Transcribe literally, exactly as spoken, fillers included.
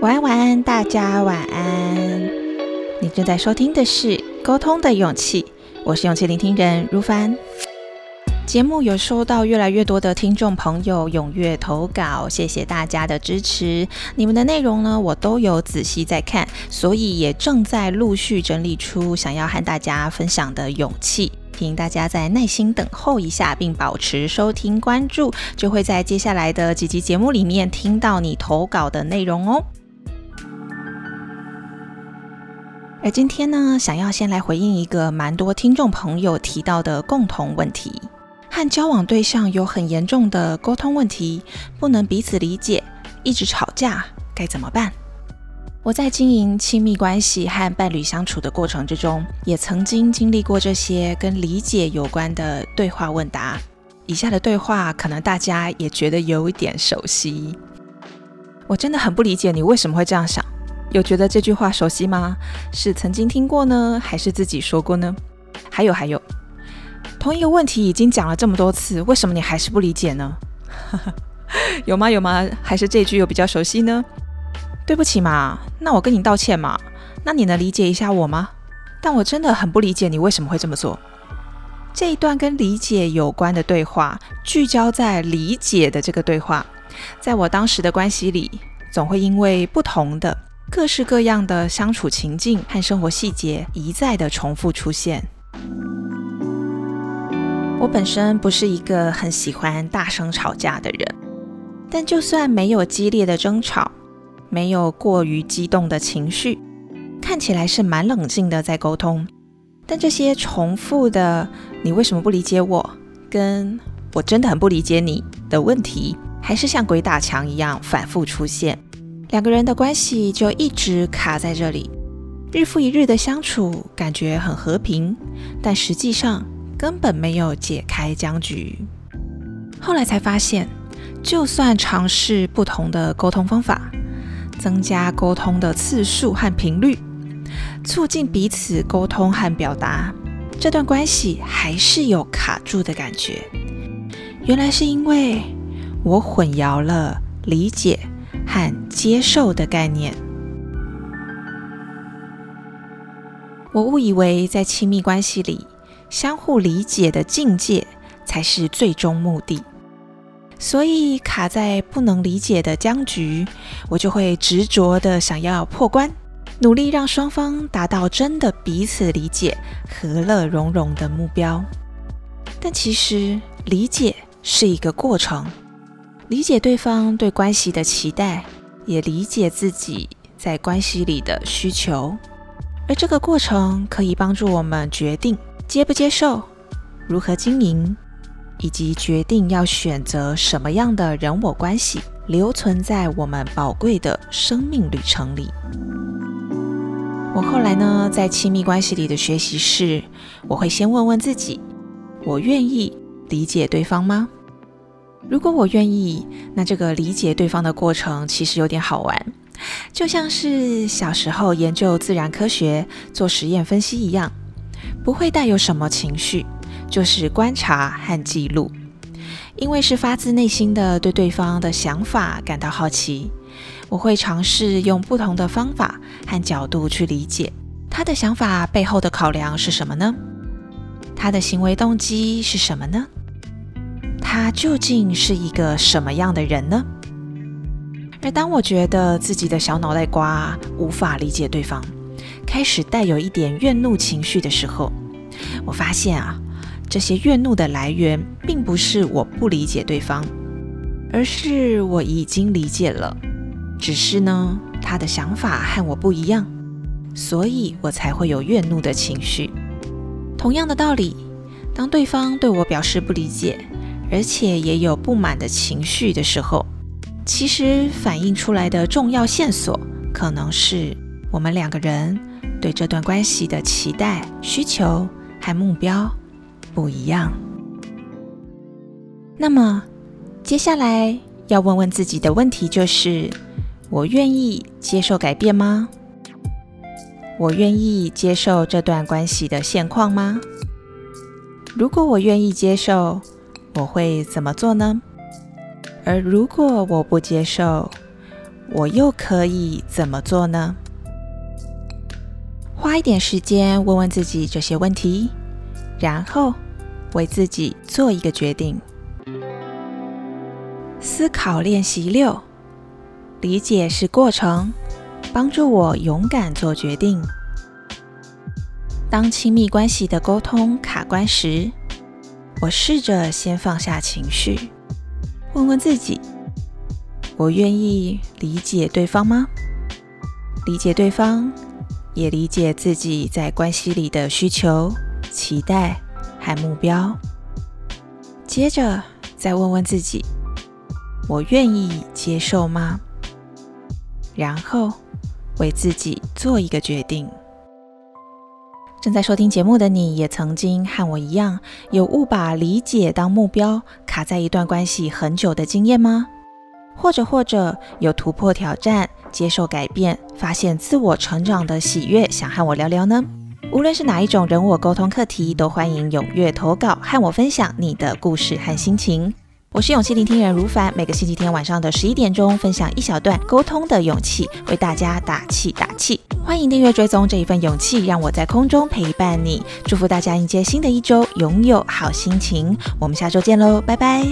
晚安晚安，大家晚安。你正在收听的是《沟通的勇气》，我是勇气聆听人如凡。节目有收到越来越多的听众朋友踊跃投稿，谢谢大家的支持。你们的内容呢，我都有仔细在看，所以也正在陆续整理出想要和大家分享的勇气。请大家再耐心等候一下，并保持收听关注，就会在接下来的几集节目里面听到你投稿的内容哦。而今天呢，想要先来回应一个蛮多听众朋友提到的共同问题。和交往对象有很严重的沟通问题，不能彼此理解，一直吵架，该怎么办？我在经营亲密关系和伴侣相处的过程之中，也曾经经历过这些跟理解有关的对话问答。以下的对话可能大家也觉得有一点熟悉。我真的很不理解你为什么会这样想，有觉得这句话熟悉吗？是曾经听过呢，还是自己说过呢？还有还有，同一个问题已经讲了这么多次，为什么你还是不理解呢？有吗有吗？还是这句又比较熟悉呢？对不起嘛，那我跟你道歉嘛，那你能理解一下我吗？但我真的很不理解你为什么会这么做。这一段跟理解有关的对话，聚焦在理解的这个对话，在我当时的关系里，总会因为不同的各式各样的相处情境和生活细节一再的重复出现。我本身不是一个很喜欢大声吵架的人，但就算没有激烈的争吵，没有过于激动的情绪，看起来是蛮冷静的在沟通，但这些重复的你为什么不理解我跟我真的很不理解你的问题，还是像鬼打墙一样反复出现。两个人的关系就一直卡在这里，日复一日的相处感觉很和平，但实际上根本没有解开僵局。后来才发现，就算尝试不同的沟通方法，增加沟通的次数和频率，促进彼此沟通和表达，这段关系还是有卡住的感觉。原来是因为我混淆了理解和接受的概念。我误以为在亲密关系里，相互理解的境界才是最终目的，所以卡在不能理解的僵局，我就会执着的想要破关，努力让双方达到真的彼此理解、和乐融融的目标。但其实理解是一个过程，理解对方对关系的期待，也理解自己在关系里的需求，而这个过程可以帮助我们决定接不接受，如何经营，以及决定要选择什么样的人我关系，留存在我们宝贵的生命旅程里。我后来呢，在亲密关系里的学习是，我会先问问自己，我愿意理解对方吗？如果我愿意，那这个理解对方的过程其实有点好玩，就像是小时候研究自然科学，做实验分析一样，不会带有什么情绪，就是观察和记录。因为是发自内心的对对方的想法感到好奇，我会尝试用不同的方法和角度去理解他的想法背后的考量是什么呢？他的行为动机是什么呢？他究竟是一个什么样的人呢？而当我觉得自己的小脑袋瓜无法理解对方，开始带有一点怨怒情绪的时候，我发现啊，这些怨怒的来源并不是我不理解对方，而是我已经理解了，只是呢，他的想法和我不一样，所以我才会有怨怒的情绪。同样的道理，当对方对我表示不理解，而且也有不满的情绪的时候，其实反映出来的重要线索可能是我们两个人对这段关系的期待、需求和目标不一样。那么接下来要问问自己的问题就是，我愿意接受改变吗？我愿意接受这段关系的现况吗？如果我愿意接受，我会怎么做呢？而如果我不接受，我又可以怎么做呢？花一点时间问问自己这些问题，然后为自己做一个决定。思考练习六，理解是过程，帮助我勇敢做决定。当亲密关系的沟通卡关时，我试着先放下情绪，问问自己，我愿意理解对方吗？理解对方，也理解自己在关系里的需求、期待和目标。接着再问问自己，我愿意接受吗？然后为自己做一个决定。正在收听节目的你，也曾经和我一样，有误把理解当目标，卡在一段关系很久的经验吗？或者或者有突破挑战，接受改变，发现自我成长的喜悦，想和我聊聊呢？无论是哪一种人我沟通课题，都欢迎踊跃投稿，和我分享你的故事和心情。我是勇气聆听人如凡，每个星期天晚上的十一点钟，分享一小段沟通的勇气，为大家打气打气。欢迎订阅追踪这一份勇气，让我在空中陪伴你。祝福大家迎接新的一周，拥有好心情。我们下周见喽，拜拜。